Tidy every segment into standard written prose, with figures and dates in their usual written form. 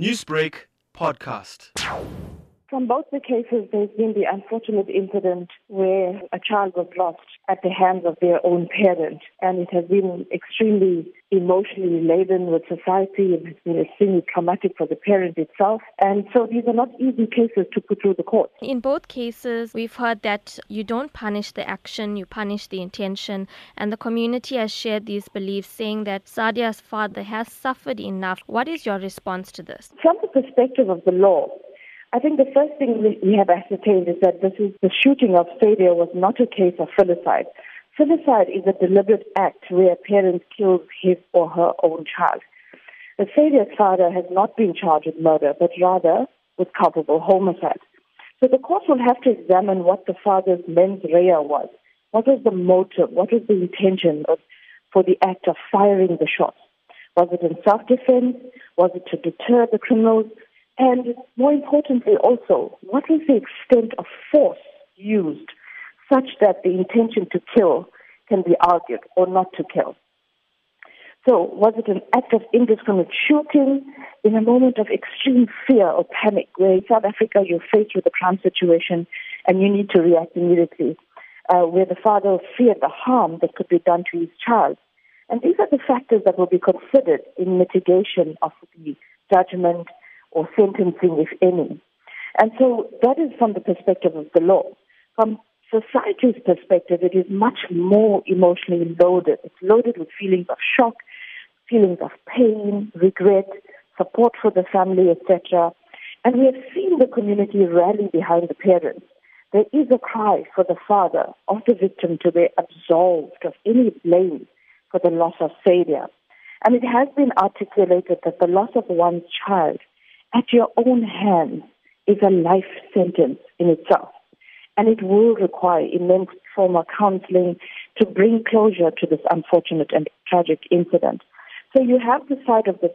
Newsbreak podcast. From both the cases, there's been the unfortunate incident where a child was lost at the hands of their own parent, and it has been extremely emotionally laden with society. It has been extremely traumatic for the parent itself, and so these are not easy cases to put through the court. In both cases, we've heard that you don't punish the action, you punish the intention, and the community has shared these beliefs, saying that Sadia's father has suffered enough. What is your response to this? From the perspective of the law, I think the first thing we have ascertained is that the shooting of Sadia was not a case of filicide. Filicide is a deliberate act where a parent kills his or her own child. The Sadia's father has not been charged with murder, but rather with culpable homicide. So the court will have to examine what the father's mens rea was. What was the motive? What was the intention for the act of firing the shots? Was it in self-defense? Was it to deter the criminals? And more importantly also, what is the extent of force used such that the intention to kill can be argued or not to kill? So was it an act of indiscriminate shooting in a moment of extreme fear or panic, where in South Africa you're faced with a crime situation and you need to react immediately, where the father feared the harm that could be done to his child? And these are the factors that will be considered in mitigation of the judgment or sentencing, if any. And so that is from the perspective of the law. From society's perspective, it is much more emotionally loaded. It's loaded with feelings of shock, feelings of pain, regret, support for the family, etc. And we have seen the community rally behind the parents. There is a cry for the father of the victim to be absolved of any blame for the loss of Sadia. And it has been articulated that the loss of one's child at your own hands is a life sentence in itself, and it will require immense trauma counseling to bring closure to this unfortunate and tragic incident. So you have the side of the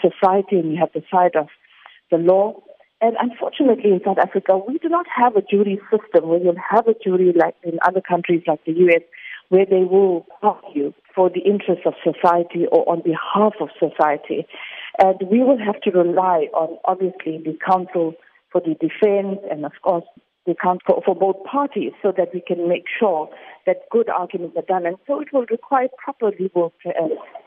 society, and you have the side of the law. And unfortunately, in South Africa, we do not have a jury system where you'll have a jury like in other countries like the U.S., where they will argue for the interests of society or on behalf of society. And we will have to rely on, obviously, the counsel for the defense and, of course, the counsel for both parties, so that we can make sure that good arguments are done. And so it will require proper legal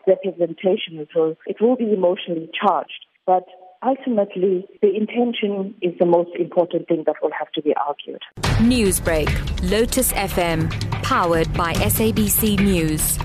representation. It will be emotionally charged. But ultimately, the intention is the most important thing that will have to be argued. Newsbreak, Lotus FM, powered by SABC News.